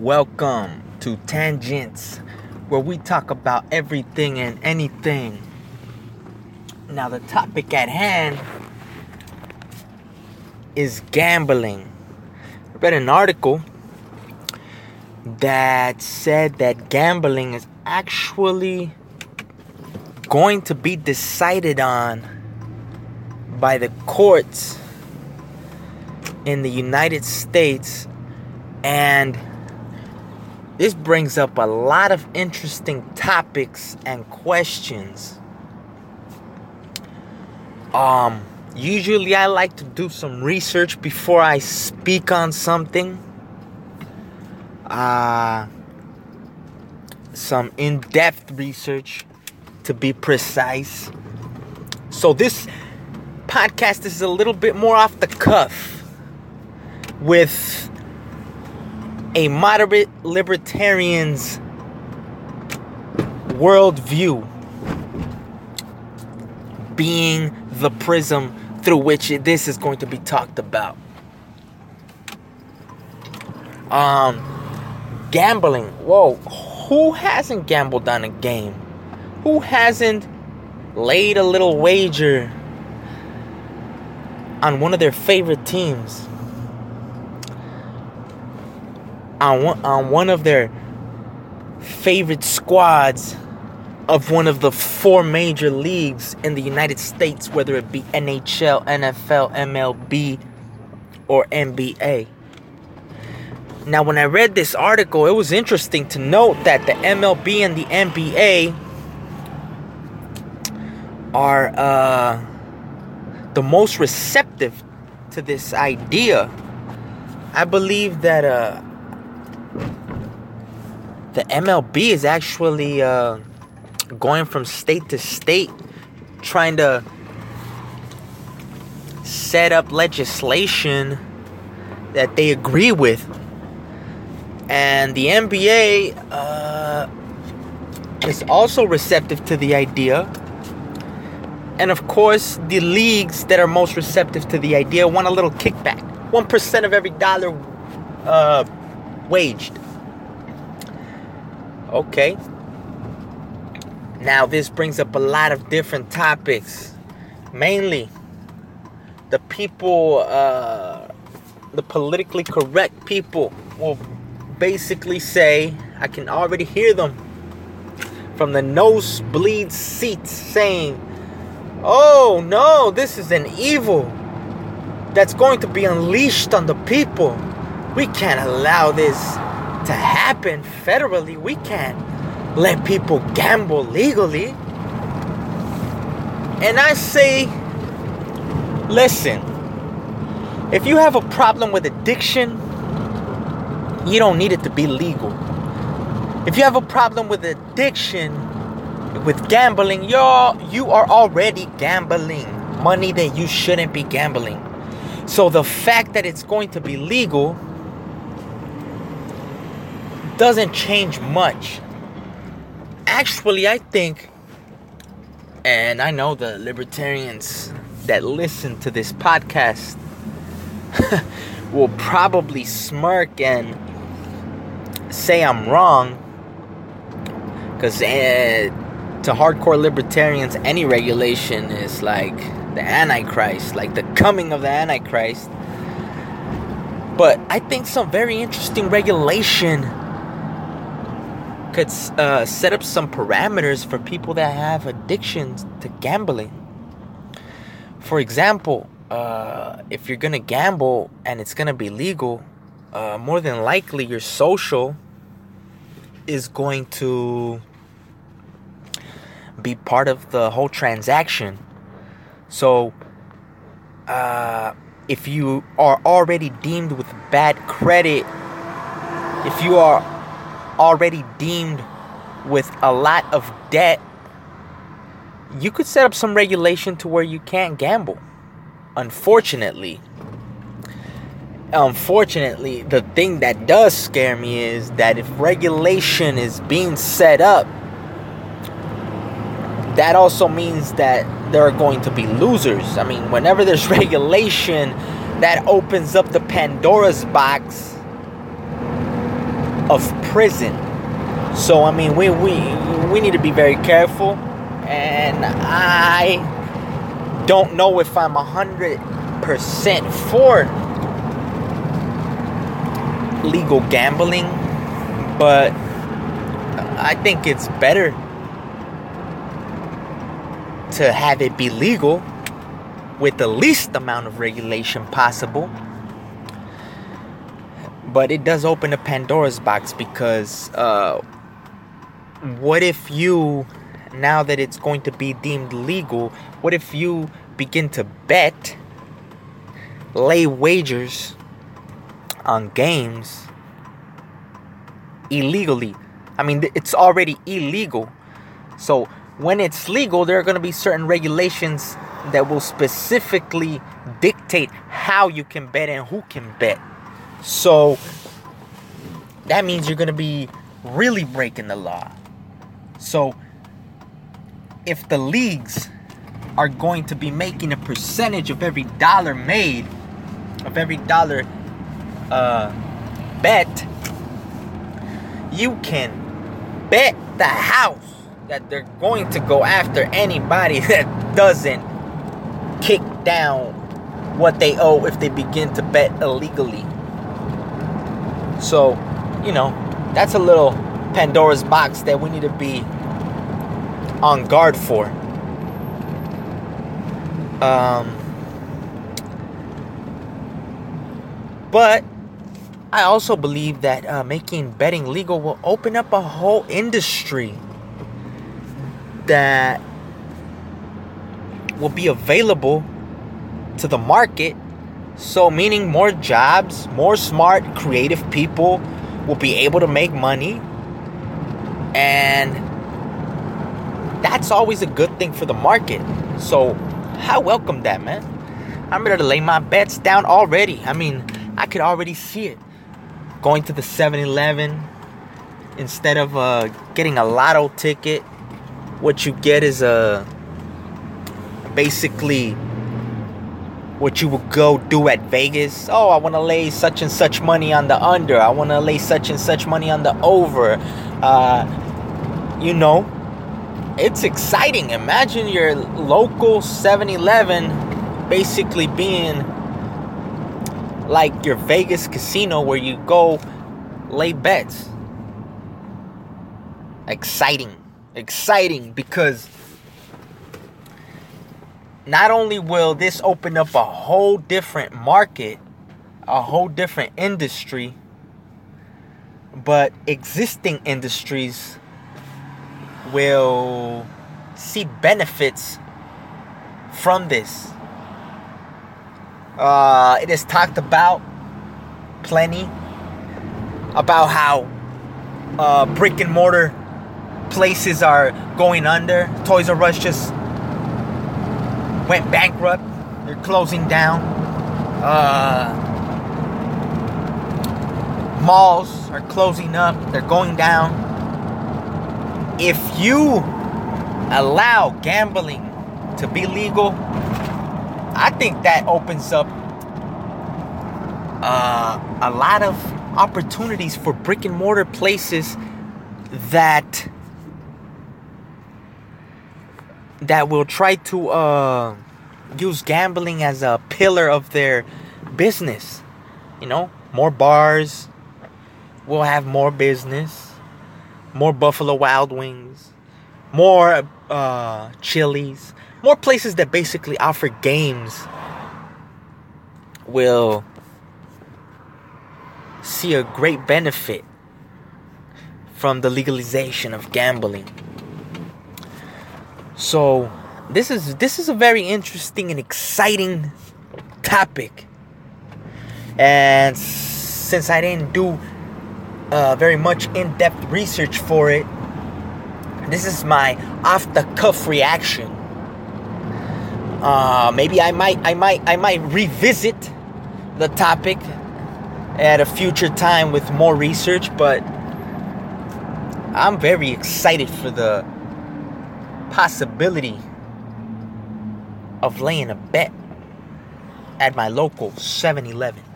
Welcome to Tangents, where we talk about everything and anything. Now the topic at hand is gambling. I read an article that said that gambling is actually going to be decided on by the courts in the United States, and this brings up a lot of interesting topics and questions. Usually I like to do some research before I speak on something. Some in-depth research, to be precise. So this podcast is a little bit more off the cuff, with a moderate libertarian's worldview being the prism through which this is going to be talked about. Gambling. Whoa, who hasn't gambled on a game? Who hasn't laid a little wager on one of their favorite teams? On one of their favorite squads of one of the four major leagues in the United States, whether it be NHL, NFL, MLB, or NBA. Now, when I read this article, it was interesting to note that the MLB and the NBA are the most receptive to this idea. I believe that the MLB is actually going from state to state, trying to set up legislation that they agree with. And the NBA is also receptive to the idea. And of course, the leagues that are most receptive to the idea want a little kickback. 1% of every dollar waged. Okay. Now this brings up a lot of different topics. Mainly, the people, the politically correct people will basically say, I can already hear them from the nosebleed seats saying, oh no, this is an evil that's going to be unleashed on the people. We can't allow this to happen federally. We can't let people gamble legally. And I say, listen, if you have a problem with addiction, you don't need it to be legal. If you have a problem with addiction, with gambling, you are already gambling money that you shouldn't be gambling. So the fact that it's going to be legal doesn't change much. Actually, I think, and I know the libertarians that listen to this podcast will probably smirk and say I'm wrong, because to hardcore libertarians, any regulation is like the Antichrist, like the coming of the Antichrist. But I think some very interesting regulation could set up some parameters for people that have addictions to gambling. For example, if you're going to gamble and it's going to be legal, more than likely your social is going to be part of the whole transaction. So, if you are already deemed with bad credit, if you are already deemed with a lot of debt, you could set up some regulation to where you can't gamble. Unfortunately, the thing that does scare me is that if regulation is being set up, that also means that there are going to be losers. I mean, whenever there's regulation, that opens up the Pandora's box of prison. So I mean, we need to be very careful, and I don't know if I'm 100% for legal gambling, but I think it's better to have it be legal with the least amount of regulation possible. But it does open a Pandora's box, because what if you, now that it's going to be deemed legal, what if you begin to bet, lay wagers on games illegally? I mean, it's already illegal. So when it's legal, there are going to be certain regulations that will specifically dictate how you can bet and who can bet. So that means you're going to be really breaking the law. So if the leagues are going to be making a percentage of every dollar made, of every dollar bet, you can bet the house that they're going to go after anybody that doesn't kick down what they owe if they begin to bet illegally. So, you know, that's a little Pandora's box that we need to be on guard for. But I also believe that making betting legal will open up a whole industry that will be available to the market. So meaning more jobs, more smart, creative people will be able to make money. And that's always a good thing for the market. So I welcome that, man. I'm ready to lay my bets down already. I mean, I could already see it. Going to the 7-Eleven, instead of getting a lotto ticket, what you get is basically what you would go do at Vegas. Oh, I want to lay such and such money on the under. I want to lay such and such money on the over. You know, it's exciting. Imagine your local 7-Eleven basically being like your Vegas casino where you go lay bets. Exciting. Exciting, because not only will this open up a whole different market, a whole different industry, but existing industries will see benefits from this. It is talked about plenty about how brick and mortar places are going under. Toys R Us just went bankrupt. They're closing down. Malls are closing up. They're going down. If you allow gambling to be legal, I think that opens up a lot of opportunities for brick and mortar places that will try to use gambling as a pillar of their business. You know, more bars will have more business, more Buffalo Wild Wings, more Chili's, more places that basically offer games will see a great benefit from the legalization of gambling. So this is a very interesting and exciting topic. And since I didn't do very much in-depth research for it, this is my off-the-cuff reaction. Maybe I might revisit the topic at a future time with more research, but I'm very excited for the possibility of laying a bet at my local 7-Eleven.